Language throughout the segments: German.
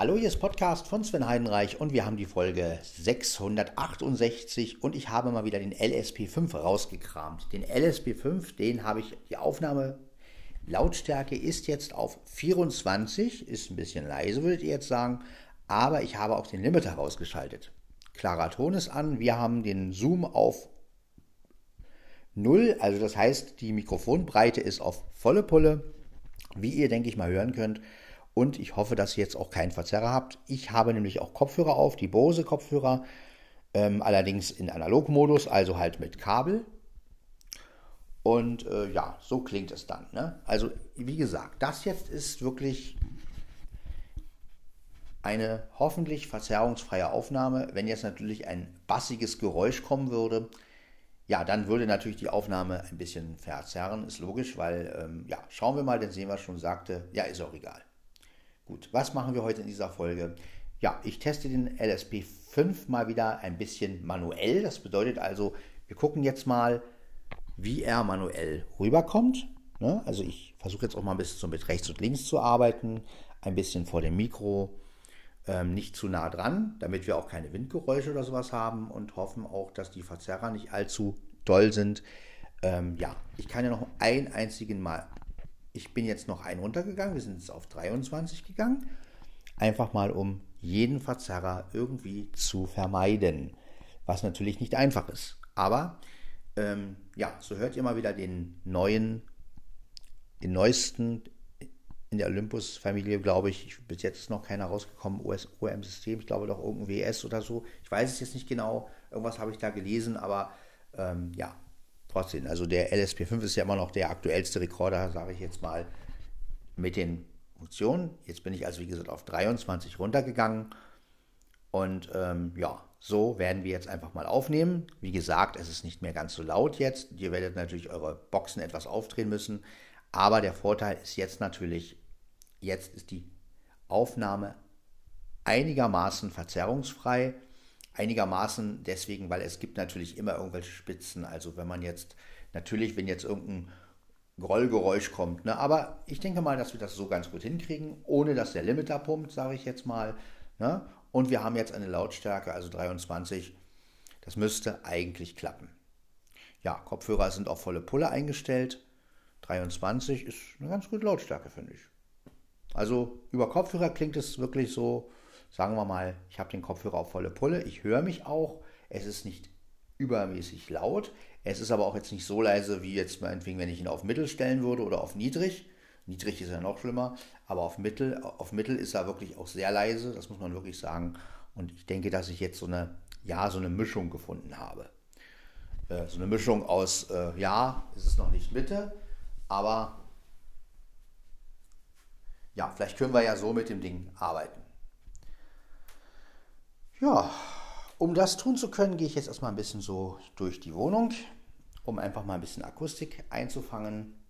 Hallo, hier ist Podcast von Sven Heidenreich und wir haben die Folge 668 und ich habe mal wieder den LSP5 rausgekramt. Den LSP5, den habe ich, die Aufnahme Lautstärke ist jetzt auf 24, ist ein bisschen leise, würdet ihr jetzt sagen, aber ich habe auch den Limiter rausgeschaltet. Klarer Ton ist an, wir haben den Zoom auf 0, also das heißt, die Mikrofonbreite ist auf volle Pulle, wie ihr, denke ich mal, hören könnt. Und ich hoffe, dass ihr jetzt auch keinen Verzerrer habt. Ich habe nämlich auch Kopfhörer auf, die Bose Kopfhörer, allerdings in Analogmodus, also halt mit Kabel. Und ja, so klingt es dann, ne? Also wie gesagt, das jetzt ist wirklich eine hoffentlich verzerrungsfreie Aufnahme. Wenn jetzt natürlich ein bassiges Geräusch kommen würde, ja, dann würde natürlich die Aufnahme ein bisschen verzerren, ist logisch, weil, ja, schauen wir mal, denn sehen wir schon, sagte, ja, ist auch egal. Gut, was machen wir heute in dieser Folge? Ja, ich teste den LSP5 mal wieder ein bisschen manuell. Das bedeutet also, wir gucken jetzt mal, wie er manuell rüberkommt. Ne? Also ich versuche jetzt auch mal ein bisschen so mit rechts und links zu arbeiten, ein bisschen vor dem Mikro, nicht zu nah dran, damit wir auch keine Windgeräusche oder sowas haben und hoffen auch, dass die Verzerrer nicht allzu doll sind. Ja, ich kann ja noch ein einzigen Mal... Ich bin jetzt noch einen runtergegangen, wir sind jetzt auf 23 gegangen. Einfach mal, um jeden Verzerrer irgendwie zu vermeiden. Was natürlich nicht einfach ist. Aber, ja, so hört ihr mal wieder den neuesten in der Olympus-Familie, glaube ich. Bis jetzt ist noch keiner rausgekommen, OM-System, ich glaube doch irgendein WS oder so. Ich weiß es jetzt nicht genau, irgendwas habe ich da gelesen, aber ja. Trotzdem, also der LSP5 ist ja immer noch der aktuellste Rekorder, sage ich jetzt mal, mit den Funktionen. Jetzt bin ich also, wie gesagt, auf 23 runtergegangen und ja, so werden wir jetzt einfach mal aufnehmen. Wie gesagt, es ist nicht mehr ganz so laut jetzt. Ihr werdet natürlich eure Boxen etwas aufdrehen müssen, aber der Vorteil ist jetzt natürlich, jetzt ist die Aufnahme einigermaßen verzerrungsfrei. Einigermaßen deswegen, weil es gibt natürlich immer irgendwelche Spitzen, also wenn man jetzt, natürlich, wenn jetzt irgendein Grollgeräusch kommt, ne? Aber ich denke mal, dass wir das so ganz gut hinkriegen, ohne dass der Limiter pumpt, sage ich jetzt mal, ne? Und wir haben jetzt eine Lautstärke, also 23, das müsste eigentlich klappen. Ja, Kopfhörer sind auf volle Pulle eingestellt, 23 ist eine ganz gute Lautstärke, finde ich. Also über Kopfhörer klingt es wirklich so, sagen wir mal, ich habe den Kopfhörer auf volle Pulle, ich höre mich auch, es ist nicht übermäßig laut, es ist aber auch jetzt nicht so leise, wie jetzt meinetwegen, wenn ich ihn auf mittel stellen würde oder auf niedrig. Niedrig ist ja noch schlimmer, aber auf mittel ist er wirklich auch sehr leise, das muss man wirklich sagen. Und ich denke, dass ich jetzt so eine Mischung gefunden habe. So eine Mischung aus, ja, es ist noch nicht Mitte, aber ja, vielleicht können wir ja so mit dem Ding arbeiten. Ja, um das tun zu können, gehe ich jetzt erstmal ein bisschen so durch die Wohnung, um einfach mal ein bisschen Akustik einzufangen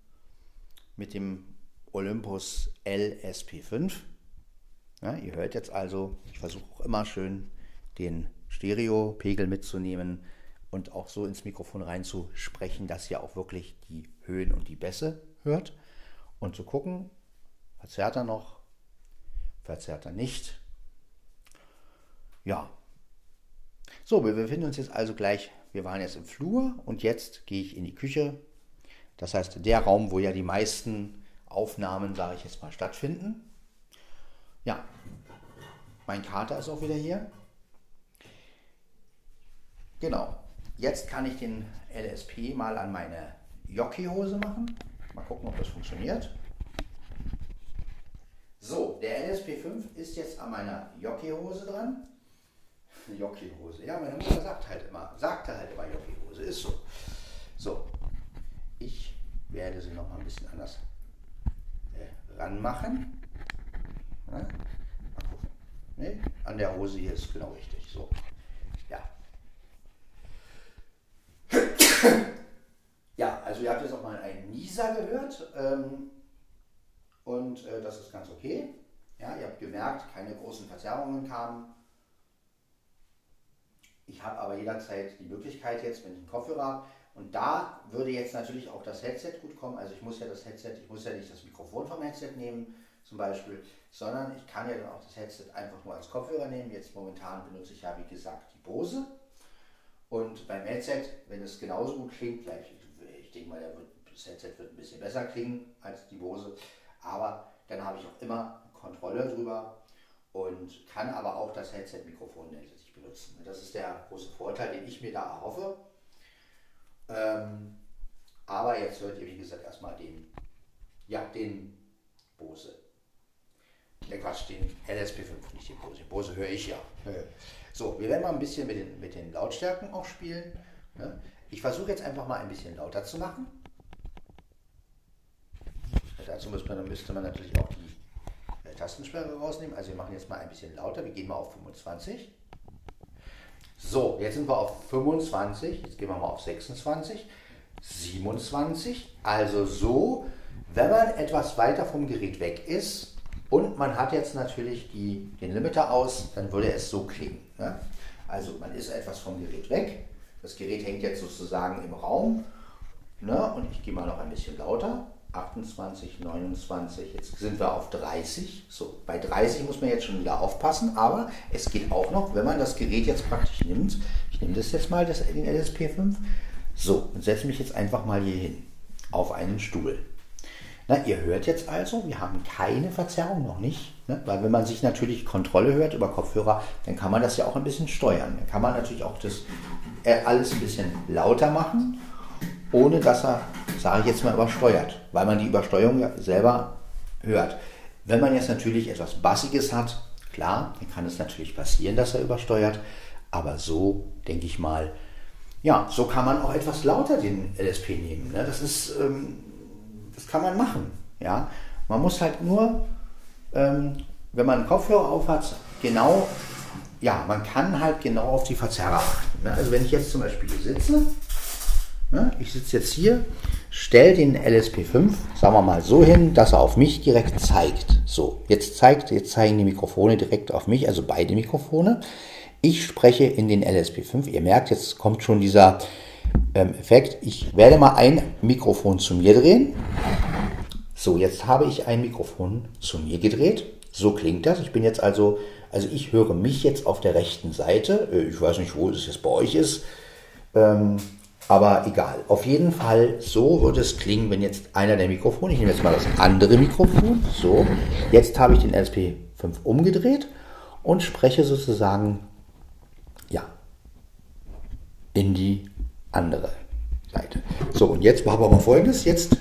mit dem Olympus LSP5. Ja, ihr hört jetzt also, ich versuche auch immer schön den Stereopegel mitzunehmen und auch so ins Mikrofon reinzusprechen, dass ihr auch wirklich die Höhen und die Bässe hört und zu gucken, verzerrt er noch, verzerrt er nicht. Ja, so, wir befinden uns jetzt also gleich, wir waren jetzt im Flur und jetzt gehe ich in die Küche. Das heißt, der Raum, wo ja die meisten Aufnahmen, sage ich jetzt mal, stattfinden. Ja, mein Kater ist auch wieder hier. Genau, jetzt kann ich den LSP mal an meine Jockeyhose machen. Mal gucken, ob das funktioniert. So, der LSP5 ist jetzt an meiner Jockeyhose dran. Jockeyhose. Ja, meine Mutter sagte halt immer Jockeyhose, ist so. So, ich werde sie noch mal ein bisschen anders ranmachen. Ne? Mal gucken. Ne? An der Hose hier ist genau richtig. So, ja. Ja, also ihr habt jetzt auch mal einen Nieser gehört. Und das ist ganz okay. Ja, ihr habt gemerkt, keine großen Verzerrungen kamen. Ich habe aber jederzeit die Möglichkeit jetzt, wenn ich einen Kopfhörer habe, und da würde jetzt natürlich auch das Headset gut kommen, also ich muss ja nicht das Mikrofon vom Headset nehmen, zum Beispiel, sondern ich kann ja dann auch das Headset einfach nur als Kopfhörer nehmen. Jetzt momentan benutze ich ja, wie gesagt, die Bose. Und beim Headset, wenn es genauso gut klingt, ich denke mal, das Headset wird ein bisschen besser klingen als die Bose, aber dann habe ich auch immer Kontrolle drüber und kann aber auch das Headset-Mikrofon letztendlich benutzen. Das ist der große Vorteil, den ich mir da erhoffe. Aber jetzt hört ihr, wie gesagt, erstmal den Bose. Der Quatsch, den LSP5, nicht den Bose. Den Bose höre ich ja. So, wir werden mal ein bisschen mit den Lautstärken auch spielen. Ich versuche jetzt einfach mal ein bisschen lauter zu machen. Dazu müsste man natürlich auch die Tastensperre rausnehmen. Also wir machen jetzt mal ein bisschen lauter. Wir gehen mal auf 25. So, jetzt sind wir auf 25. Jetzt gehen wir mal auf 26. 27. Also so, wenn man etwas weiter vom Gerät weg ist und man hat jetzt natürlich den Limiter aus, dann würde es so klingen. Ne? Also man ist etwas vom Gerät weg. Das Gerät hängt jetzt sozusagen im Raum. Ne? Und ich gehe mal noch ein bisschen lauter. 28, 29, jetzt sind wir auf 30. So, bei 30 muss man jetzt schon wieder aufpassen, aber es geht auch noch, wenn man das Gerät jetzt praktisch nimmt. Ich nehme das jetzt mal, den LSP5. So, und setze mich jetzt einfach mal hier hin, auf einen Stuhl. Na, ihr hört jetzt also, wir haben keine Verzerrung noch nicht, ne? Weil wenn man sich natürlich Kontrolle hört über Kopfhörer, dann kann man das ja auch ein bisschen steuern. Dann kann man natürlich auch das alles ein bisschen lauter machen, ohne dass er, sage ich jetzt mal, übersteuert, weil man die Übersteuerung ja selber hört. Wenn man jetzt natürlich etwas Bassiges hat, klar, dann kann es natürlich passieren, dass er übersteuert, aber so, denke ich mal, ja, so kann man auch etwas lauter den LSP nehmen. Ne? Das ist, das kann man machen. Ja? Man muss halt nur, wenn man einen Kopfhörer aufhat, genau, ja, man kann halt genau auf die Verzerrer achten. Ne? Also wenn ich jetzt zum Beispiel hier sitze, ich sitze jetzt hier, stelle den LSP5, sagen wir mal so hin, dass er auf mich direkt zeigt. So, jetzt zeigen die Mikrofone direkt auf mich, also beide Mikrofone. Ich spreche in den LSP5. Ihr merkt, jetzt kommt schon dieser Effekt. Ich werde mal ein Mikrofon zu mir drehen. So, jetzt habe ich ein Mikrofon zu mir gedreht. So klingt das. Ich bin jetzt also ich höre mich jetzt auf der rechten Seite. Ich weiß nicht, wo es jetzt bei euch ist. Aber egal, auf jeden Fall, so würde es klingen, wenn jetzt einer der Mikrofone, ich nehme jetzt mal das andere Mikrofon, so, jetzt habe ich den LSP5 umgedreht und spreche sozusagen, ja, in die andere Seite. So, und jetzt machen wir mal Folgendes, jetzt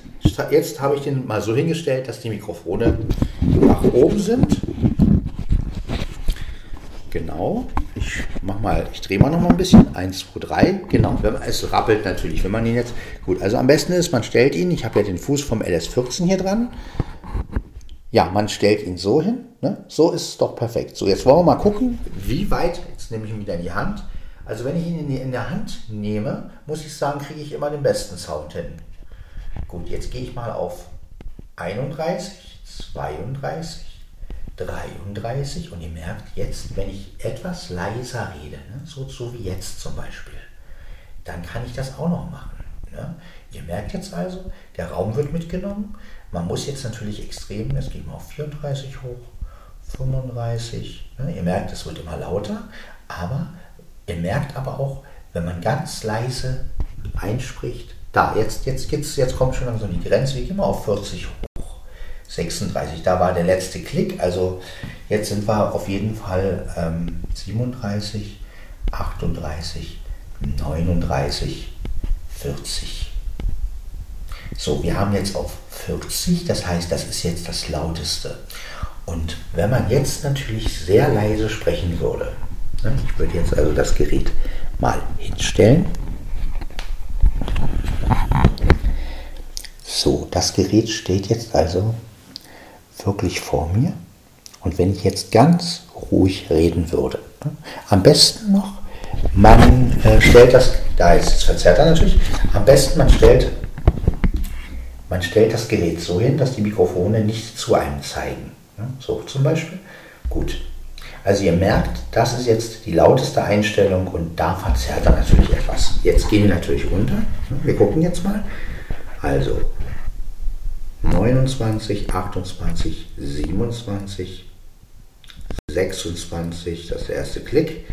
habe ich den mal so hingestellt, dass die Mikrofone nach oben sind. Genau, ich drehe mal noch mal ein bisschen, 1, 2, 3, genau, es rappelt natürlich, wenn man ihn jetzt, gut, also am besten ist, man stellt ihn, ich habe ja den Fuß vom LS14 hier dran, ja, man stellt ihn so hin, ne? So ist es doch perfekt. So, jetzt wollen wir mal gucken, wie weit, jetzt nehme ich ihn wieder in die Hand, also wenn ich ihn in der Hand nehme, muss ich sagen, kriege ich immer den besten Sound hin. Gut, jetzt gehe ich mal auf 31, 32, 33 und ihr merkt jetzt, wenn ich etwas leiser rede, ne, so wie jetzt zum Beispiel, dann kann ich das auch noch machen. Ne? Ihr merkt jetzt also, der Raum wird mitgenommen. Man muss jetzt natürlich extrem, jetzt gehen wir auf 34 hoch, 35. Ne? Ihr merkt, es wird immer lauter, aber ihr merkt aber auch, wenn man ganz leise einspricht, da, jetzt kommt schon langsam die Grenze, wir gehen mal auf 40 hoch. 36, da war der letzte Klick, also jetzt sind wir auf jeden Fall 37, 38, 39, 40. So, wir haben jetzt auf 40, das heißt, das ist jetzt das Lauteste. Und wenn man jetzt natürlich sehr leise sprechen würde, ne, ich würde jetzt also das Gerät mal hinstellen. So, das Gerät steht jetzt also wirklich vor mir und wenn ich jetzt ganz ruhig reden würde, ne? Am besten noch, man stellt das, da ist es verzerrt natürlich, am besten man stellt das Gerät so hin, dass die Mikrofone nicht zu einem zeigen, ne? So zum Beispiel, gut, also ihr merkt, das ist jetzt die lauteste Einstellung und da verzerrt er natürlich etwas. Jetzt gehen wir natürlich runter, ne? Wir gucken jetzt mal, also 29, 28, 27, 26, das ist der erste Klick,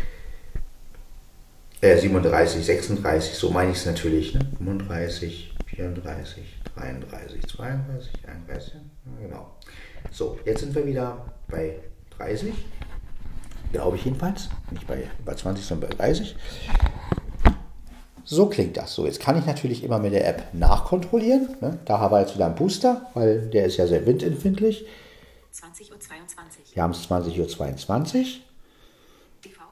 37, 36, so meine ich es natürlich, ne? 35, 34, 33, 32, 31, genau. So, jetzt sind wir wieder bei 30, glaube ich jedenfalls, nicht bei 20, sondern bei 30. So klingt das. So, jetzt kann ich natürlich immer mit der App nachkontrollieren. Ne? Da haben wir jetzt wieder einen Booster, weil der ist ja sehr windempfindlich. 20.22 Uhr. Wir haben es 20.22 Uhr. DVR.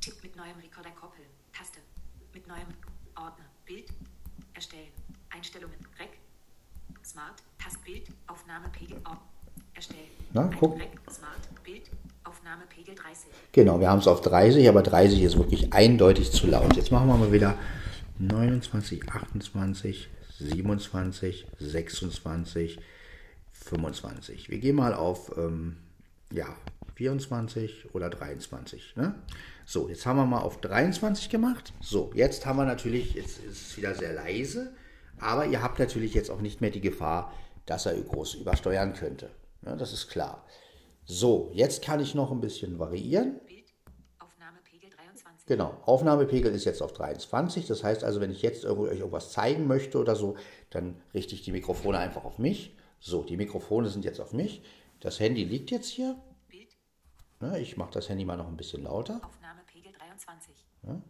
Tipp mit neuem Rekorder koppeln. Taste. Mit neuem Ordner. Bild. Erstellen. Einstellungen. Rec. Smart. Tastbild. Aufnahme. Pegel. Erstellen. Na, guck. Rec. Smart. Bild. Aufnahme. Pegel 30. Genau, wir haben es auf 30, aber 30 ist wirklich eindeutig zu laut. Jetzt machen wir mal wieder 29, 28, 27, 26, 25. Wir gehen mal auf 24 oder 23. Ne? So, jetzt haben wir mal auf 23 gemacht. So, jetzt haben wir natürlich, jetzt ist es wieder sehr leise, aber ihr habt natürlich jetzt auch nicht mehr die Gefahr, dass er groß übersteuern könnte. Ja, das ist klar. So, jetzt kann ich noch ein bisschen variieren. Bild, Aufnahmepegel 23. Genau, Aufnahmepegel ist jetzt auf 23. Das heißt also, wenn ich jetzt euch irgendwas zeigen möchte oder so, dann richte ich die Mikrofone einfach auf mich. So, die Mikrofone sind jetzt auf mich. Das Handy liegt jetzt hier. Bild. Ja, ich mache das Handy mal noch ein bisschen lauter. Aufnahmepegel 23. Ja.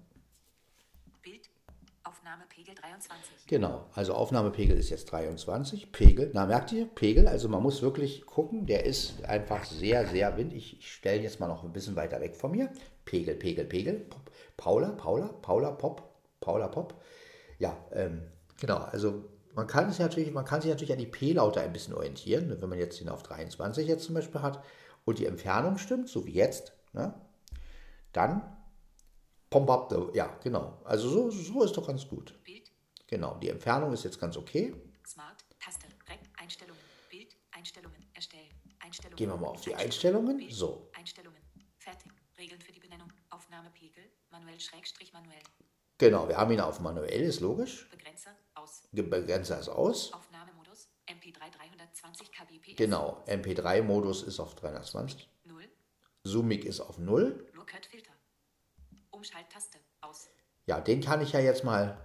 Bild, Aufnahmepegel 23. Genau, also Aufnahmepegel ist jetzt 23. Pegel, na merkt ihr, Pegel, also man muss wirklich gucken, der ist einfach sehr, sehr windig. Ich stelle ihn jetzt mal noch ein bisschen weiter weg von mir. Pegel, Pegel, Pegel, Pop. Paula, Paula, Paula, Pop, Paula, Pop. Ja, genau, also man kann es natürlich, man kann sich natürlich an die P-Laute ein bisschen orientieren, wenn man jetzt ihn auf 23 jetzt zum Beispiel hat und die Entfernung stimmt, so wie jetzt, ne? Dann ja, genau. Also so ist doch ganz gut. Bild. Genau, die Entfernung ist jetzt ganz okay. Smart, Taste, Rec, Einstellungen, Bild, Einstellungen, erstellen, Einstellungen. Gehen wir mal auf die Einstellungen. Bild, so. Einstellungen, fertig. Regeln für die Benennung, Aufnahmepegel, manuell, Schrägstrich, manuell. Genau, wir haben ihn auf manuell, ist logisch. Begrenzer, aus. Begrenzer ist aus. Aufnahmemodus, MP3 320 kbps. Genau, MP3-Modus ist auf 320. 0. Zoom-Mic ist auf 0. Low-Cut-Filter. Umschalttaste aus. Ja, den kann ich ja jetzt mal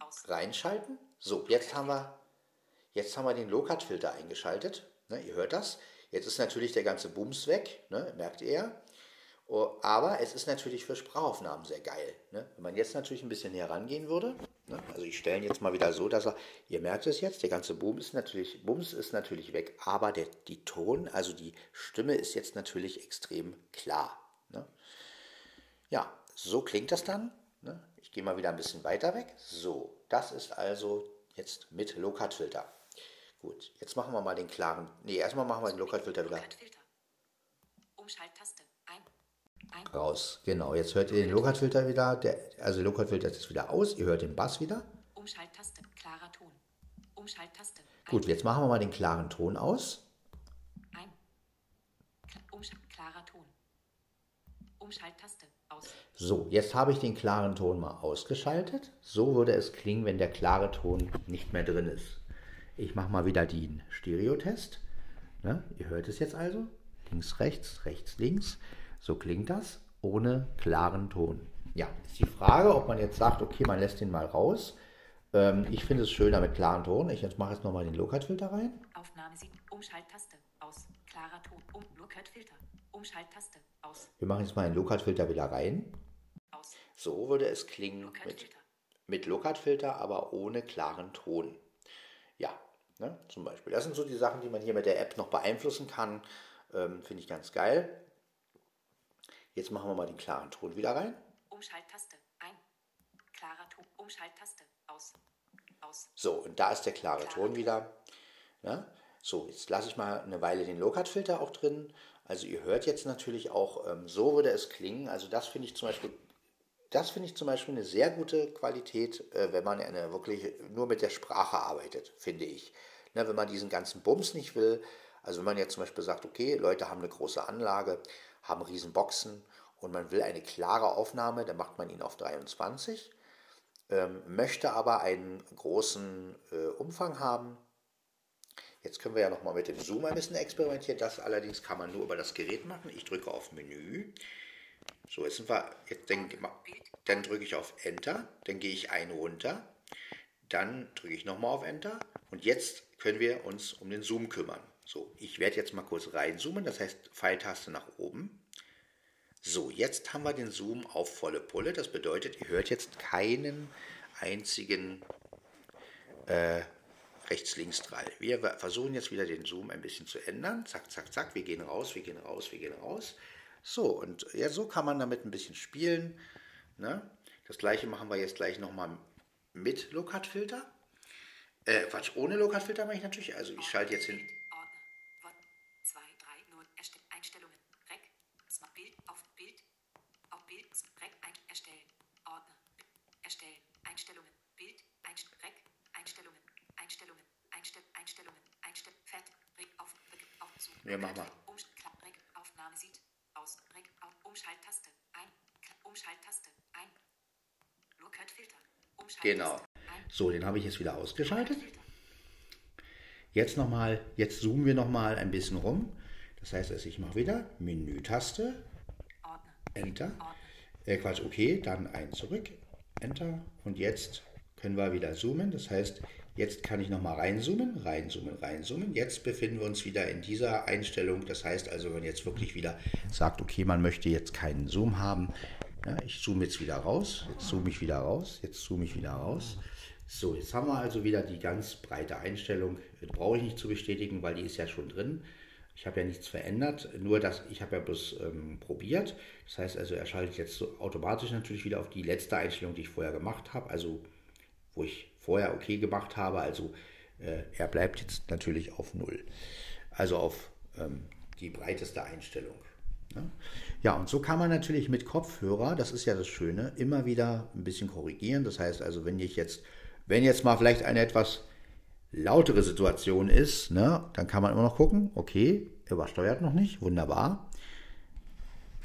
aus. Reinschalten. So, jetzt haben wir den Low-Cut-Filter eingeschaltet. Ne, ihr hört das. Jetzt ist natürlich der ganze Booms weg, ne, merkt ihr. Aber es ist natürlich für Sprachaufnahmen sehr geil. Ne? Wenn man jetzt natürlich ein bisschen herangehen würde, ne? Also ich stelle ihn jetzt mal wieder so, dass er, ihr merkt es jetzt, der ganze Booms ist natürlich weg, aber die Ton, also die Stimme ist jetzt natürlich extrem klar. Ne? Ja, so klingt das dann. Ne? Ich gehe mal wieder ein bisschen weiter weg. So, das ist also jetzt mit Low-Cut-Filter. Gut, jetzt machen wir mal den klaren. Ne, erstmal machen wir den Low-Cut-Filter wieder. Umschalttaste. Raus. Genau, jetzt hört ihr den Low-Cut-Filter wieder. Also Low-Cut-Filter ist wieder aus. Ihr hört den Bass wieder. Umschalttaste. Klarer Ton. Umschalttaste. Gut, jetzt machen wir mal den klaren Ton aus. Klarer Ton. Umschalttaste. Aus. So, jetzt habe ich den klaren Ton mal ausgeschaltet. So würde es klingen, wenn der klare Ton nicht mehr drin ist. Ich mache mal wieder den Stereo-Test. Ne? Ihr hört es jetzt also. Links, rechts, rechts, links. So klingt das ohne klaren Ton. Ja, ist die Frage, ob man jetzt sagt, okay, man lässt den mal raus. Ich finde es schöner mit klaren Ton. Ich mache jetzt nochmal den Low-Cut-Filter rein. Aufnahme sieht Umschalttaste aus. Klarer Ton um Low-Cut-Filter. Umschalttaste aus. Wir machen jetzt mal den Low-Cut-Filter wieder rein. Aus. So würde es klingen mit Low-Cut-Filter, aber ohne klaren Ton. Ja, ne, zum Beispiel. Das sind so die Sachen, die man hier mit der App noch beeinflussen kann. Finde ich ganz geil. Jetzt machen wir mal den klaren Ton wieder rein. Umschalttaste ein. Klarer Ton. Umschalttaste aus. Aus. So, und da ist der klare Ton wieder. Ja? So, jetzt lasse ich mal eine Weile den Low-Cut-Filter auch drin. Also ihr hört jetzt natürlich auch, so würde es klingen. Also das finde ich zum Beispiel, eine sehr gute Qualität, wenn man wirklich nur mit der Sprache arbeitet, finde ich. Ne, wenn man diesen ganzen Bums nicht will, also wenn man jetzt zum Beispiel sagt, okay, Leute haben eine große Anlage, haben riesen Boxen und man will eine klare Aufnahme, dann macht man ihn auf 23, möchte aber einen großen Umfang haben, Jetzt können wir ja nochmal mit dem Zoom ein bisschen experimentieren. Das allerdings kann man nur über das Gerät machen. Ich drücke auf Menü. So, jetzt sind wir, jetzt dann drücke ich auf Enter, dann gehe ich einen runter, dann drücke ich nochmal auf Enter und jetzt können wir uns um den Zoom kümmern. So, ich werde jetzt mal kurz reinzoomen, das heißt Pfeiltaste nach oben. So, jetzt haben wir den Zoom auf volle Pulle, das bedeutet, ihr hört jetzt keinen einzigen Rechts-Links-Drall. Wir versuchen jetzt wieder den Zoom ein bisschen zu ändern. Zack, zack, zack, wir gehen raus, wir gehen raus, wir gehen raus. So, und ja, so kann man damit ein bisschen spielen. Ne? Das gleiche machen wir jetzt gleich nochmal mit Low-Cut-Filter. Quatsch, ohne Low-Cut-Filter mache ich natürlich. Also ich schalte jetzt hin. Ja, mach mal. Aufnahme sieht aus. Umschalttaste ein. Umschalttaste ein. Low-Cut-Filter. Genau. So, den habe ich jetzt wieder ausgeschaltet. Jetzt nochmal, jetzt zoomen wir nochmal ein bisschen rum. Das heißt, ich mache wieder Menü-Taste. Enter. Quatsch, okay, dann ein zurück. Enter. Und jetzt können wir wieder zoomen. Das heißt, jetzt kann ich nochmal reinzoomen, reinzoomen, reinzoomen. Jetzt befinden wir uns wieder in dieser Einstellung. Das heißt also, wenn man jetzt wirklich wieder sagt, okay, man möchte jetzt keinen Zoom haben. Ja, ich zoome jetzt wieder raus, jetzt zoome ich wieder raus, jetzt zoome ich wieder raus. So, jetzt haben wir also wieder die ganz breite Einstellung. Das brauche ich nicht zu bestätigen, weil die ist ja schon drin. Ich habe ja nichts verändert, nur dass ich habe ja bloß probiert. Das heißt also, er schaltet jetzt so automatisch natürlich wieder auf die letzte Einstellung, die ich vorher gemacht habe. Also, wo ich vorher okay gemacht habe, also er bleibt jetzt natürlich auf 0, also auf die breiteste Einstellung. Ne? Ja, und so kann man natürlich mit Kopfhörer, das ist ja das Schöne, immer wieder ein bisschen korrigieren. Das heißt also, wenn jetzt mal vielleicht eine etwas lautere Situation ist, ne, dann kann man immer noch gucken, okay, übersteuert noch nicht, wunderbar.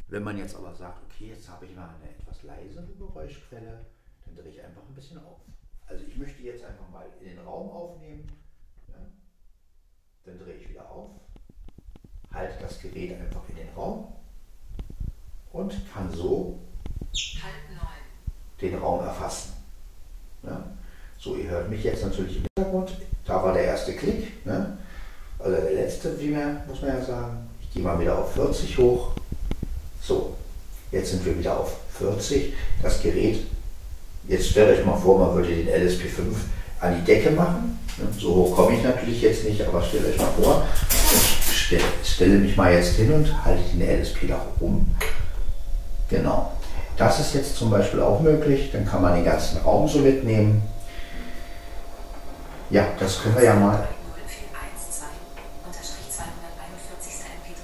Wenn man jetzt aber sagt, okay, jetzt habe ich mal eine etwas leisere Geräuschquelle, dann drehe ich einfach ein bisschen auf. Also ich möchte jetzt einfach mal in den Raum aufnehmen, ja. Dann drehe ich wieder auf, halte das Gerät einfach in den Raum und kann so den Raum erfassen. Ja. So, ihr hört mich jetzt natürlich im Hintergrund, da war der erste Klick, ne? Also der letzte, wie mehr, muss man ja sagen. Ich gehe mal wieder auf 40 hoch. So, jetzt sind wir wieder auf 40, das Gerät. Jetzt stellt euch mal vor, man würde den LSP5 an die Decke machen. So hoch komme ich natürlich jetzt nicht, aber stellt euch mal vor, ich stelle mich mal jetzt hin und halte den LSP nach oben. Genau. Das ist jetzt zum Beispiel auch möglich. Dann kann man den ganzen Raum so mitnehmen. Ja, das können wir ja mal. 041-2-241 MP3.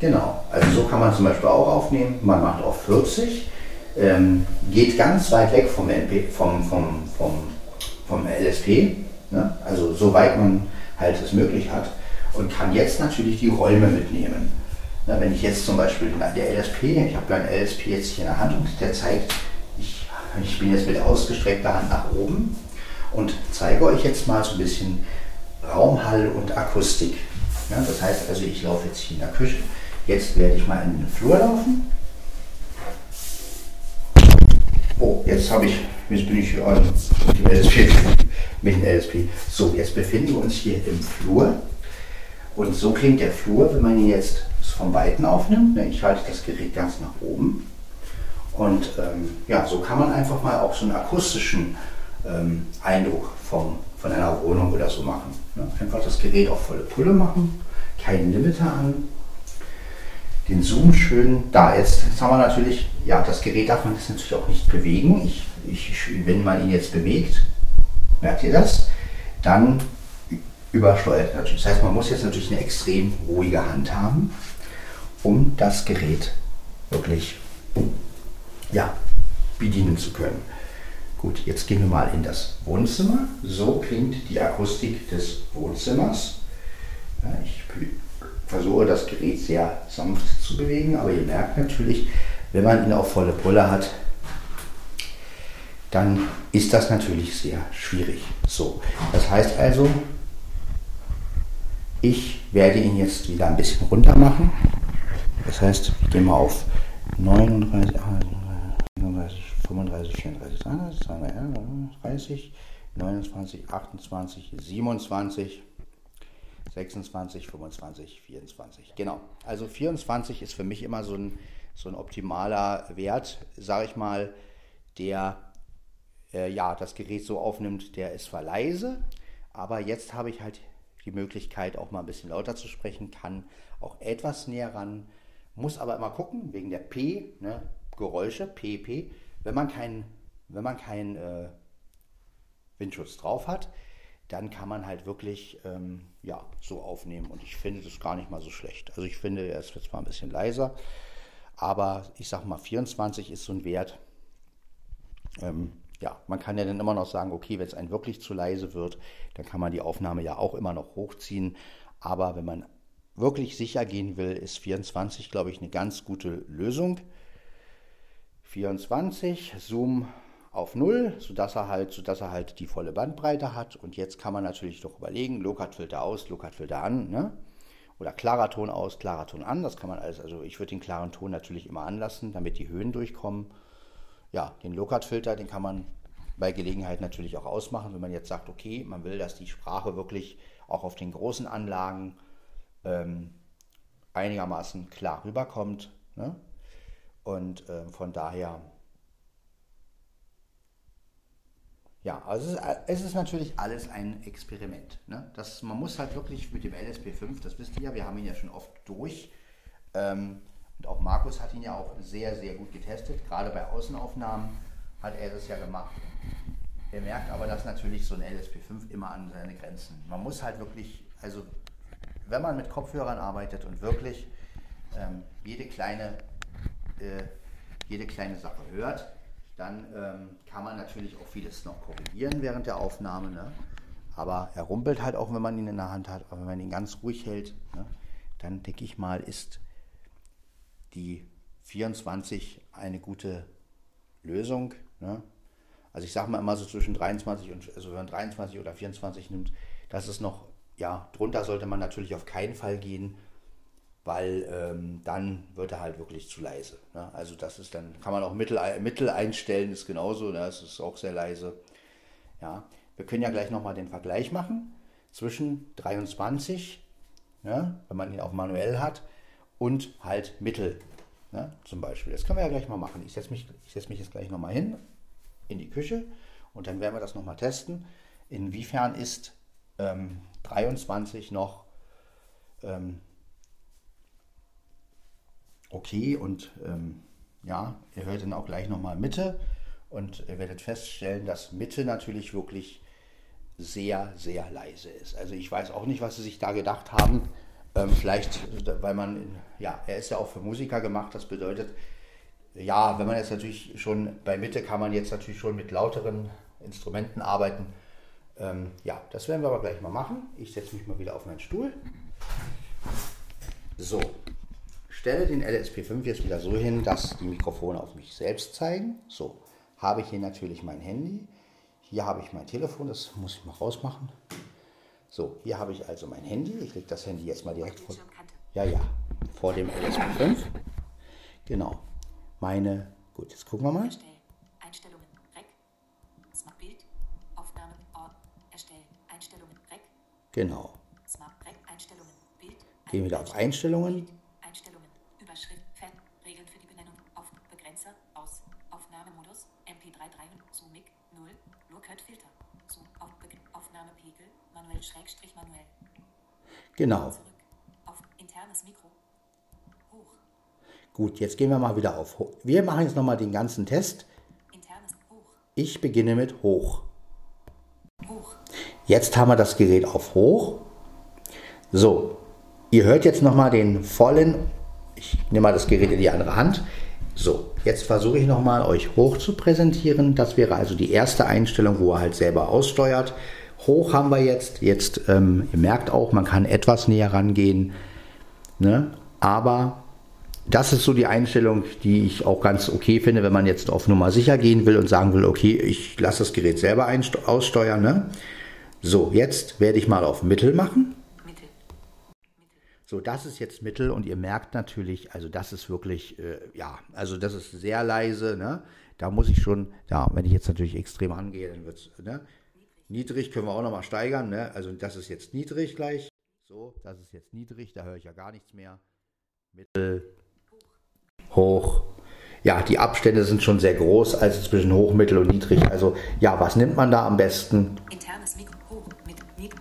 Genau. Also so kann man zum Beispiel auch aufnehmen. Man macht auf 40. Geht ganz weit weg vom LSP, ne? Also soweit man halt es möglich hat und kann jetzt natürlich die Räume mitnehmen. Na, wenn ich jetzt zum Beispiel der LSP, ich habe meinen LSP jetzt hier in der Hand und der zeigt, ich bin jetzt mit ausgestreckter Hand nach oben und zeige euch jetzt mal so ein bisschen Raumhall und Akustik. Ja, das heißt also, ich laufe jetzt hier in der Küche, jetzt werde ich mal in den Flur laufen. Oh, jetzt bin ich mit dem LSP. So, jetzt befinden wir uns hier im Flur. Und so klingt der Flur, wenn man ihn jetzt vom Weiten aufnimmt. Ich halte das Gerät ganz nach oben. Und ja, so kann man einfach mal auch so einen akustischen Eindruck von einer Wohnung oder so machen. Ne? Einfach das Gerät auf volle Pulle machen, keinen Limiter an. Den Zoom schön da ist. Jetzt haben wir natürlich, ja, das Gerät darf man jetzt natürlich auch nicht bewegen. Wenn man ihn jetzt bewegt, merkt ihr das, dann übersteuert natürlich. Das heißt, man muss jetzt natürlich eine extrem ruhige Hand haben, um das Gerät wirklich, ja, bedienen zu können. Gut, jetzt gehen wir mal in das Wohnzimmer. So klingt die Akustik des Wohnzimmers. Ja, ich versuche das Gerät sehr sanft zu bewegen, aber ihr merkt natürlich, wenn man ihn auf volle Pulle hat, dann ist das natürlich sehr schwierig. So, das heißt also, ich werde ihn jetzt wieder ein bisschen runter machen. Das heißt, ich gehe mal auf 39, 39 35, 34, 32, 29, 28, 27, 26, 25, 24. Genau, also 24 ist für mich immer so ein optimaler Wert, sage ich mal, der ja, das Gerät so aufnimmt, der ist zwar leise, aber jetzt habe ich halt die Möglichkeit, auch mal ein bisschen lauter zu sprechen, kann auch etwas näher ran, muss aber immer gucken, wegen der P, ne, Geräusche, PP, wenn man keinen Windschutz drauf hat, dann kann man halt wirklich ja, so aufnehmen und ich finde das gar nicht mal so schlecht. Also ich finde, es wird zwar ein bisschen leiser, aber ich sag mal, 24 ist so ein Wert, ja, man kann ja dann immer noch sagen, okay, wenn es einem wirklich zu leise wird, dann kann man die Aufnahme ja auch immer noch hochziehen, aber wenn man wirklich sicher gehen will, ist 24, glaube ich, eine ganz gute Lösung. 24, Zoom auf 0, sodass er halt die volle Bandbreite hat. Und jetzt kann man natürlich noch überlegen, Low-Cut-Filter aus, Low-Cut-Filter an, ne? Oder klarer Ton aus, klarer Ton an. Das kann man alles, also ich würde den klaren Ton natürlich immer anlassen, damit die Höhen durchkommen. Ja, den Low-Cut-Filter, den kann man bei Gelegenheit natürlich auch ausmachen, wenn man jetzt sagt, okay, man will, dass die Sprache wirklich auch auf den großen Anlagen einigermaßen klar rüberkommt, ne? Und von daher, ja, also es ist natürlich alles ein Experiment, ne? Das, man muss halt wirklich mit dem LSP5, das wisst ihr ja, wir haben ihn ja schon oft durch, und auch Markus hat ihn ja auch sehr, sehr gut getestet, gerade bei Außenaufnahmen hat er das ja gemacht. Ihr merkt aber, dass natürlich so ein LSP5 immer an seine Grenzen, man muss halt wirklich, also wenn man mit Kopfhörern arbeitet und wirklich jede kleine Sache hört, dann kann man natürlich auch vieles noch korrigieren während der Aufnahme, ne? Aber er rumpelt halt auch, wenn man ihn in der Hand hat, aber wenn man ihn ganz ruhig hält, ne? Dann denke ich mal, ist die 24 eine gute Lösung, ne? Also ich sage mal immer so zwischen 23 und, also wenn man 23 oder 24 nimmt, das ist noch, ja, drunter sollte man natürlich auf keinen Fall gehen, weil dann wird er halt wirklich zu leise, ne? Also das ist dann, kann man auch Mittel einstellen, ist genauso, das ist auch sehr leise. Ja, wir können ja gleich nochmal den Vergleich machen zwischen 23, ne, wenn man ihn auch manuell hat, und halt Mittel, ne, zum Beispiel. Das können wir ja gleich mal machen. Ich setze mich jetzt gleich nochmal hin in die Küche und dann werden wir das nochmal testen, inwiefern ist 23 noch okay, und ja, ihr hört dann auch gleich nochmal Mitte und ihr werdet feststellen, dass Mitte natürlich wirklich sehr, sehr leise ist. Also ich weiß auch nicht, was sie sich da gedacht haben. Vielleicht, weil man, ja, er ist ja auch für Musiker gemacht, das bedeutet, ja, wenn man jetzt natürlich schon bei Mitte, kann man jetzt natürlich schon mit lauteren Instrumenten arbeiten. Ja, das werden wir aber gleich mal machen. Ich setze mich mal wieder auf meinen Stuhl. So. Stelle den LSP5 jetzt wieder so hin, dass die Mikrofone auf mich selbst zeigen. So, habe ich hier natürlich mein Handy. Hier habe ich mein Telefon, das muss ich mal rausmachen. So, hier habe ich also mein Handy. Ich lege das Handy jetzt mal direkt vor, ja, vor dem LSP5. Genau. Meine, gut, jetzt gucken wir mal. Einstellungen, Rec. Smart Bild, Aufnahme, Ort, erstellen, Einstellungen, Rec. Genau. Smart Rec, Einstellungen, Bild. Gehen wieder auf Einstellungen. Aufnahmemodus, MP3 Zoom Mic 0, Low-Cut Filter, Zoom Aufnahmepegel, manuell/manuell. Genau. Zurück auf internes Mikro. Hoch. Gut, jetzt gehen wir mal wieder auf hoch. Wir machen jetzt nochmal den ganzen Test. Internes hoch. Ich beginne mit hoch. Hoch. Jetzt haben wir das Gerät auf hoch. So, ihr hört jetzt nochmal den vollen. Ich nehme mal das Gerät in die andere Hand. So, jetzt versuche ich nochmal, euch hoch zu präsentieren. Das wäre also die erste Einstellung, wo er halt selber aussteuert. Hoch haben wir jetzt. Jetzt, ihr merkt auch, man kann etwas näher rangehen, ne? Aber Das ist so die Einstellung, die ich auch ganz okay finde, wenn man jetzt auf Nummer sicher gehen will und sagen will, okay, ich lasse das Gerät selber aussteuern. Ne? So, jetzt werde ich mal auf Mittel machen. So, das ist jetzt Mittel und ihr merkt natürlich, also das ist wirklich, ja, also das ist sehr leise, ne? Da muss ich schon, ja, wenn ich jetzt natürlich extrem angehe, dann wird es, ne? Niedrig können wir auch nochmal steigern, ne? Also das ist jetzt niedrig gleich. So, das ist jetzt niedrig, da höre ich ja gar nichts mehr. Mittel, hoch. Ja, die Abstände sind schon sehr groß, also zwischen hoch, mittel und niedrig. Also ja, was nimmt man da am besten? Internes Mikro, hoch, mit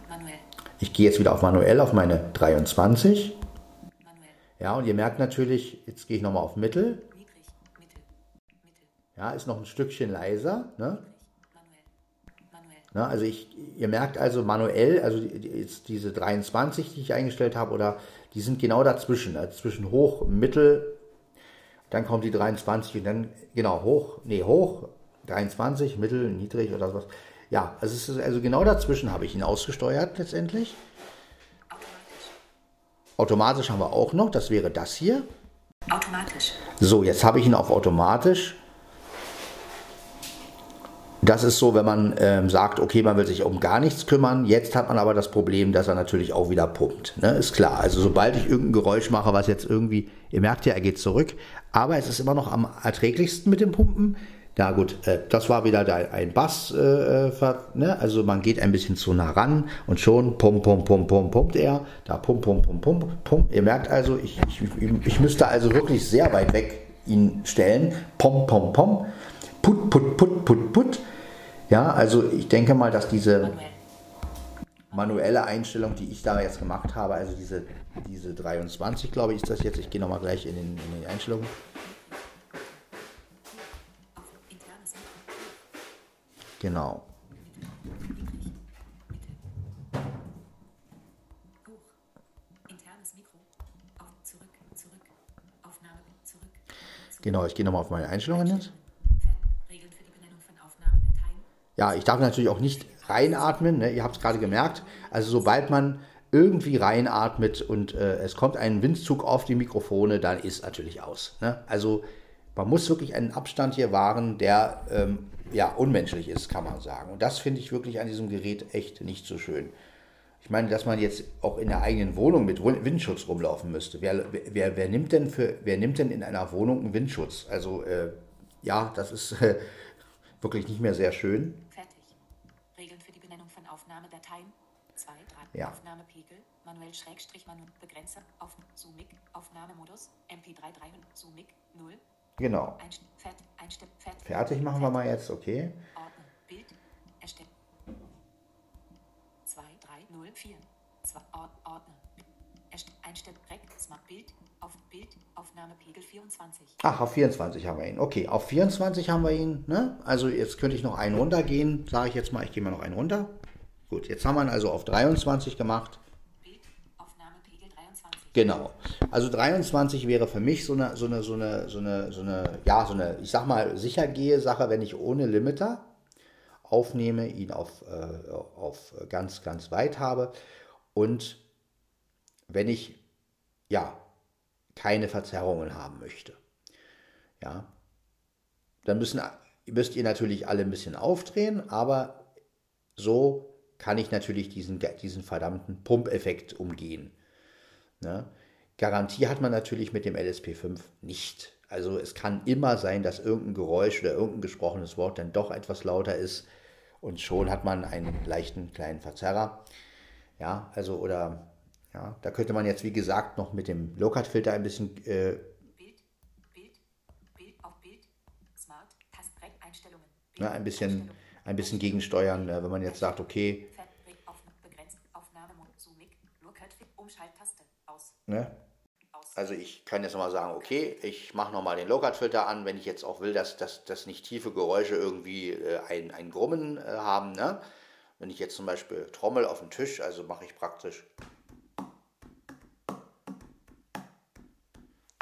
manuell. Ich gehe jetzt wieder auf manuell, auf meine 23. Manuell. Ja, und ihr merkt natürlich, jetzt gehe ich nochmal auf mittel. Niedrig, mittel, mittel. Ja, ist noch ein Stückchen leiser, ne? Na, also ihr merkt also manuell, also jetzt diese 23, die ich eingestellt habe, oder die sind genau dazwischen, also zwischen hoch, mittel, dann kommt die 23 und dann genau hoch, nee hoch, 23, mittel, niedrig oder sowas. Ja, also es ist also genau dazwischen habe ich ihn ausgesteuert letztendlich. Automatisch haben wir auch noch, das wäre das hier. Automatisch. So, jetzt habe ich ihn auf automatisch. Das ist so, wenn man sagt, okay, man will sich um gar nichts kümmern. Jetzt hat man aber das Problem, dass er natürlich auch wieder pumpt. Ne? Ist klar. Also sobald ich irgendein Geräusch mache, was jetzt irgendwie, ihr merkt ja, er geht zurück. Aber es ist immer noch am erträglichsten mit dem Pumpen. Na gut, das war wieder ein Bass. Ne? Also man geht ein bisschen zu nah ran und schon pump, pump, pump, pump, pumpt er. Da pump, pump, pump, pump, pump. Ihr merkt also, ich müsste also wirklich sehr weit weg ihn stellen. Pump, pump, pump. Put, put, put, put, put. Ja, also ich denke mal, dass diese manuelle Einstellung, die ich da jetzt gemacht habe, also diese 23, glaube ich, ist das jetzt. Ich gehe nochmal gleich in die Einstellungen. Genau. Genau, ich gehe nochmal auf meine Einstellungen jetzt. Ja, ich darf natürlich auch nicht reinatmen, ne? Ihr habt es gerade gemerkt. Also sobald man irgendwie reinatmet und es kommt ein Windzug auf die Mikrofone, dann ist natürlich aus. Ne? Also man muss wirklich einen Abstand hier wahren, der ja, unmenschlich ist, kann man sagen. Und das finde ich wirklich an diesem Gerät echt nicht so schön. Ich meine, dass man jetzt auch in der eigenen Wohnung mit Windschutz rumlaufen müsste. Wer nimmt denn in einer Wohnung einen Windschutz? Also ja, das ist wirklich nicht mehr sehr schön. Fertig. Regeln für die Benennung von Aufnahmedateien. 2, 3, ja. Aufnahmepegel, manuell Schrägstrich, manuell Begrenzer, auf Zoom Mic, Aufnahmemodus, MP3 3 und Zoom Mic 0. Genau. Fertig machen wir mal jetzt, okay. Ordner, Bild, erstellen. 2, 3, 0, 4. Ordner. Einstellung, Smart Bild, auf Bild, Aufnahmepegel 24. Ach, auf 24 haben wir ihn. Okay, auf 24 haben wir ihn. Ne? Also jetzt könnte ich noch einen runtergehen, sage ich jetzt mal. Ich gehe mal noch einen runter. Gut, jetzt haben wir ihn also auf 23 gemacht. Bild, Aufnahmepegel 23. Genau. Also 23 wäre für mich so eine, ich sag mal, sicher gehe Sache, wenn ich ohne Limiter aufnehme, ihn auf ganz, ganz weit habe und wenn ich, ja, keine Verzerrungen haben möchte. Ja, dann müsst ihr natürlich alle ein bisschen aufdrehen, aber so kann ich natürlich diesen verdammten Pumpeffekt umgehen. Ne? Garantie hat man natürlich mit dem LSP5 nicht. Also es kann immer sein, dass irgendein Geräusch oder irgendein gesprochenes Wort dann doch etwas lauter ist und schon hat man einen leichten kleinen Verzerrer. Ja, also oder... Ja, da könnte man jetzt, wie gesagt, noch mit dem Low-Cut-Filter ein bisschen... ein bisschen gegensteuern, wenn man jetzt sagt, okay... Ne? Also ich kann jetzt nochmal sagen, okay, ich mache nochmal den Low-Cut-Filter an, wenn ich jetzt auch will, dass nicht tiefe Geräusche irgendwie ein Grummen haben. Ne? Wenn ich jetzt zum Beispiel Trommel auf den Tisch, also mache ich praktisch...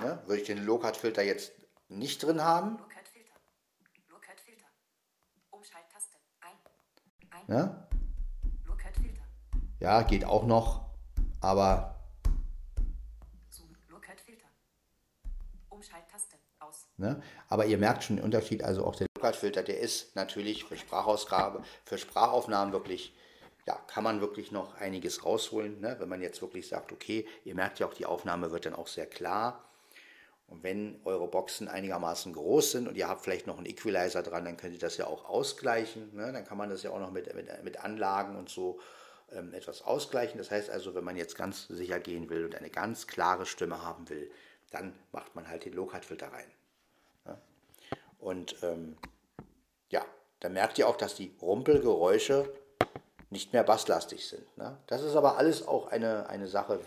Ne? Würde ich den Low-Cut-Filter jetzt nicht drin haben. Low-Cut-Filter. Low-Cut-Filter. Umschalttaste. Ein. Ne? Low-Cut-Filter. Ja, geht auch noch, aber... Zoom. Low-Cut-Filter. Umschalttaste aus. Ne? Aber ihr merkt schon den Unterschied, also auch der Low-Cut-Filter, der ist natürlich für Sprachausgabe, für Sprachaufnahmen wirklich, ja, kann man wirklich noch einiges rausholen, ne? Wenn man jetzt wirklich sagt, okay, ihr merkt ja auch, die Aufnahme wird dann auch sehr klar. Und wenn eure Boxen einigermaßen groß sind und ihr habt vielleicht noch einen Equalizer dran, dann könnt ihr das ja auch ausgleichen, ne? Dann kann man das ja auch noch mit Anlagen und so etwas ausgleichen. Das heißt also, wenn man jetzt ganz sicher gehen will und eine ganz klare Stimme haben will, dann macht man halt den Low-Cut-Filter rein. Ne? Und ja, dann merkt ihr auch, dass die Rumpelgeräusche nicht mehr basslastig sind. Ne? Das ist aber alles auch eine Sache,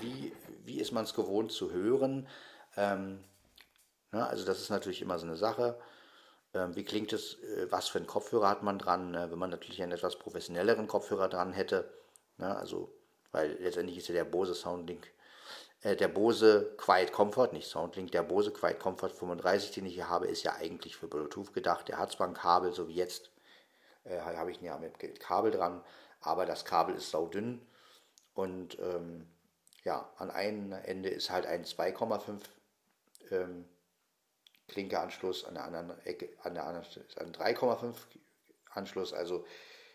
wie ist man es gewohnt zu hören. Also das ist natürlich immer so eine Sache, wie klingt es, was für einen Kopfhörer hat man dran, wenn man natürlich einen etwas professionelleren Kopfhörer dran hätte, also, weil letztendlich ist ja der Bose Soundlink, der Bose Quiet Comfort, nicht Soundlink, der Bose Quiet Comfort 35, den ich hier habe, ist ja eigentlich für Bluetooth gedacht, der hat zwar ein Kabel, so wie jetzt, habe ich ihn ja mit Kabel dran, aber das Kabel ist saudünn und ja, an einem Ende ist halt ein 2,5 Klinke-Anschluss, an der anderen Ecke, an der anderen ist ein 3,5 Anschluss, also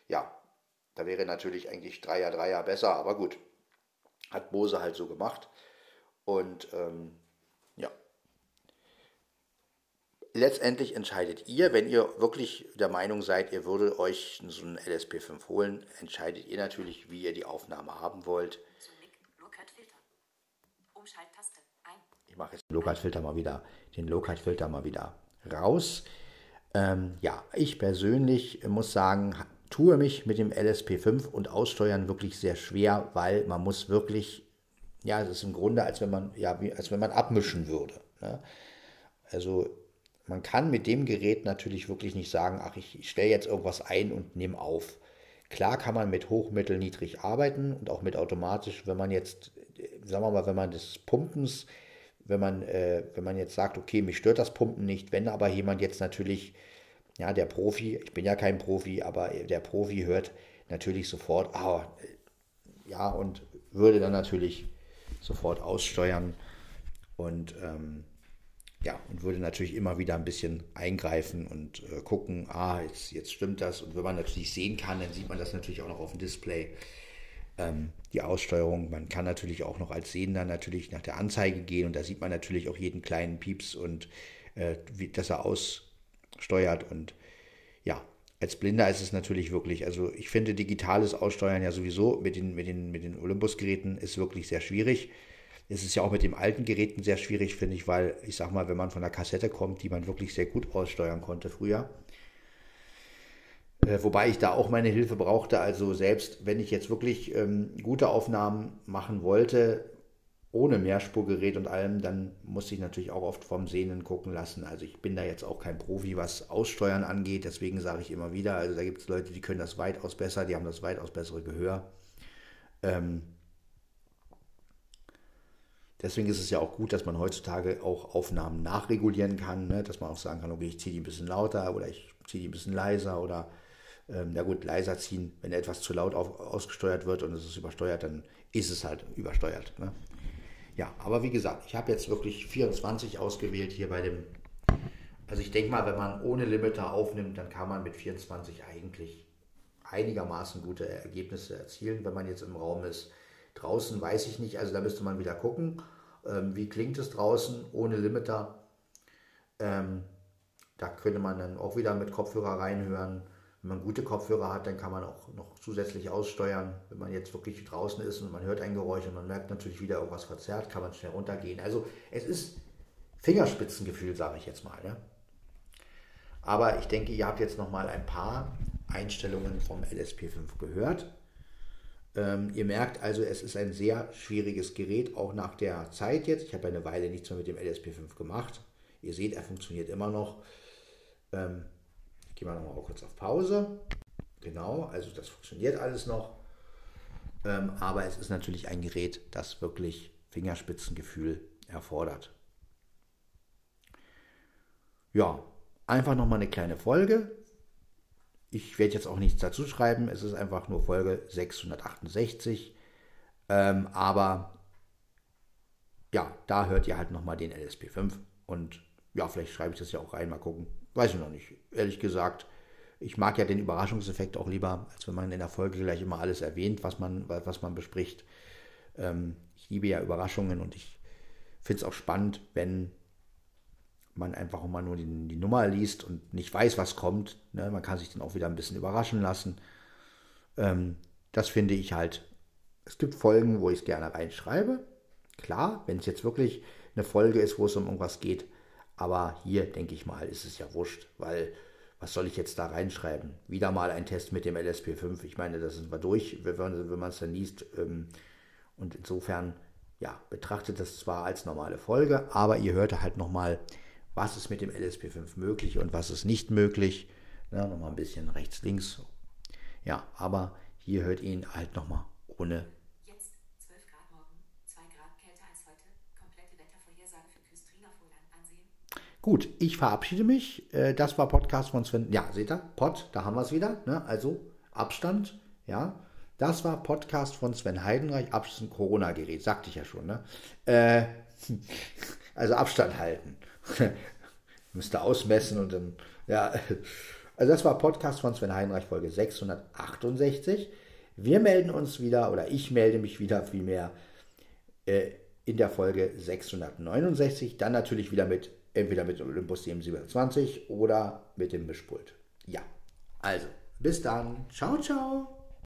ja, da wäre natürlich eigentlich 3er besser, aber gut, hat Bose halt so gemacht und ja, letztendlich entscheidet ihr, wenn ihr wirklich der Meinung seid, ihr würdet euch so einen LSP5 holen, entscheidet ihr natürlich, wie ihr die Aufnahme haben wollt. Ich mache jetzt den Low-Cut-Filter mal wieder, raus. Ja, ich persönlich muss sagen, tue mich mit dem LSP5 und Aussteuern wirklich sehr schwer, weil man muss wirklich, ja, es ist im Grunde, als wenn man abmischen würde. Ne? Also man kann mit dem Gerät natürlich wirklich nicht sagen, ach, ich stelle jetzt irgendwas ein und nehme auf. Klar kann man mit hoch, mittel, niedrig arbeiten und auch mit automatisch, wenn man jetzt, sagen wir mal, wenn man des Pumpens, wenn man jetzt sagt, okay, mich stört das Pumpen nicht, wenn aber jemand jetzt natürlich, ja, der Profi, ich bin ja kein Profi, aber der Profi hört natürlich sofort, ah, ja, und würde dann natürlich sofort aussteuern und ja, und würde natürlich immer wieder ein bisschen eingreifen und gucken, ah, jetzt stimmt das, und wenn man natürlich sehen kann, dann sieht man das natürlich auch noch auf dem Display. Die Aussteuerung, man kann natürlich auch noch als Sehender natürlich nach der Anzeige gehen und da sieht man natürlich auch jeden kleinen Pieps und wie das er aussteuert, und ja, als Blinder ist es natürlich wirklich, also ich finde digitales Aussteuern ja sowieso mit den Olympus-Geräten ist wirklich sehr schwierig. Es ist ja auch mit den alten Geräten sehr schwierig, finde ich, weil ich sag mal, wenn man von der Kassette kommt, die man wirklich sehr gut aussteuern konnte früher, wobei ich da auch meine Hilfe brauchte, also selbst wenn ich jetzt wirklich gute Aufnahmen machen wollte, ohne Mehrspurgerät und allem, dann musste ich natürlich auch oft vom Sehenden gucken lassen. Also ich bin da jetzt auch kein Profi, was Aussteuern angeht, deswegen sage ich immer wieder, also da gibt es Leute, die können das weitaus besser, die haben das weitaus bessere Gehör. Deswegen ist es ja auch gut, dass man heutzutage auch Aufnahmen nachregulieren kann, ne? Dass man auch sagen kann, okay, ich ziehe die ein bisschen lauter oder ich ziehe die ein bisschen leiser oder, na gut, leiser ziehen, wenn etwas zu laut ausgesteuert wird und es ist übersteuert, dann ist es halt übersteuert. Ne? Ja, aber wie gesagt, ich habe jetzt wirklich 24 ausgewählt hier bei dem, also ich denke mal, wenn man ohne Limiter aufnimmt, dann kann man mit 24 eigentlich einigermaßen gute Ergebnisse erzielen, wenn man jetzt im Raum ist. Draußen weiß ich nicht, also da müsste man wieder gucken, wie klingt es draußen ohne Limiter. Da könnte man dann auch wieder mit Kopfhörer reinhören. Wenn man gute Kopfhörer hat, dann kann man auch noch zusätzlich aussteuern. Wenn man jetzt wirklich draußen ist und man hört ein Geräusch und man merkt natürlich wieder irgendwas verzerrt, kann man schnell runtergehen. Also es ist Fingerspitzengefühl, sage ich jetzt mal. Ne? Aber ich denke, ihr habt jetzt nochmal ein paar Einstellungen vom LSP5 gehört. Ihr merkt also, es ist ein sehr schwieriges Gerät, auch nach der Zeit jetzt. Ich habe eine Weile nichts mehr mit dem LSP5 gemacht. Ihr seht, er funktioniert immer noch. Gehen wir nochmal kurz auf Pause. Genau, also das funktioniert alles noch. Aber es ist natürlich ein Gerät, das wirklich Fingerspitzengefühl erfordert. Ja, einfach nochmal eine kleine Folge. Ich werde jetzt auch nichts dazu schreiben, es ist einfach nur Folge 668, aber ja, da hört ihr halt nochmal den LSP5 Und ja, vielleicht schreibe ich das ja auch rein, mal gucken. Weiß ich noch nicht. Ehrlich gesagt, ich mag ja den Überraschungseffekt auch lieber, als wenn man in der Folge gleich immer alles erwähnt, was man bespricht. Ich liebe ja Überraschungen und ich finde es auch spannend, wenn man einfach immer nur die Nummer liest und nicht weiß, was kommt. Ne? Man kann sich dann auch wieder ein bisschen überraschen lassen. Das finde ich halt. Es gibt Folgen, wo ich es gerne reinschreibe. Klar, wenn es jetzt wirklich eine Folge ist, wo es um irgendwas geht. Aber hier, denke ich mal, ist es ja wurscht, weil was soll ich jetzt da reinschreiben? Wieder mal ein Test mit dem LSP5. Ich meine, das sind wir durch, wenn man es dann liest. Und insofern, ja, betrachtet das zwar als normale Folge, aber ihr hört halt nochmal, was ist mit dem LSP5 möglich und was ist nicht möglich. Ja, nochmal ein bisschen rechts, links. Ja, aber hier hört ihr ihn halt nochmal ohne. Jetzt 12 Grad morgen, 2 Grad kälter als heute. Komplette Wettervorhersage für Küstrina-Vorland ansehen. Gut, ich verabschiede mich. Das war Podcast von Sven. Ja, seht ihr? Pod, da haben wir es wieder. Ne? Also Abstand, ja. Das war Podcast von Sven Heidenreich, Abstand Corona-Gerät, sagte ich ja schon. Ne? Also Abstand halten. Müsst ihr ausmessen und dann, ja. Also das war Podcast von Sven Heidenreich, Folge 668. Wir melden uns wieder, oder ich melde mich wieder vielmehr in der Folge 669. Dann natürlich wieder mit, entweder mit Olympus DM 27 oder mit dem Mischpult. Ja, also bis dann. Ciao, ciao.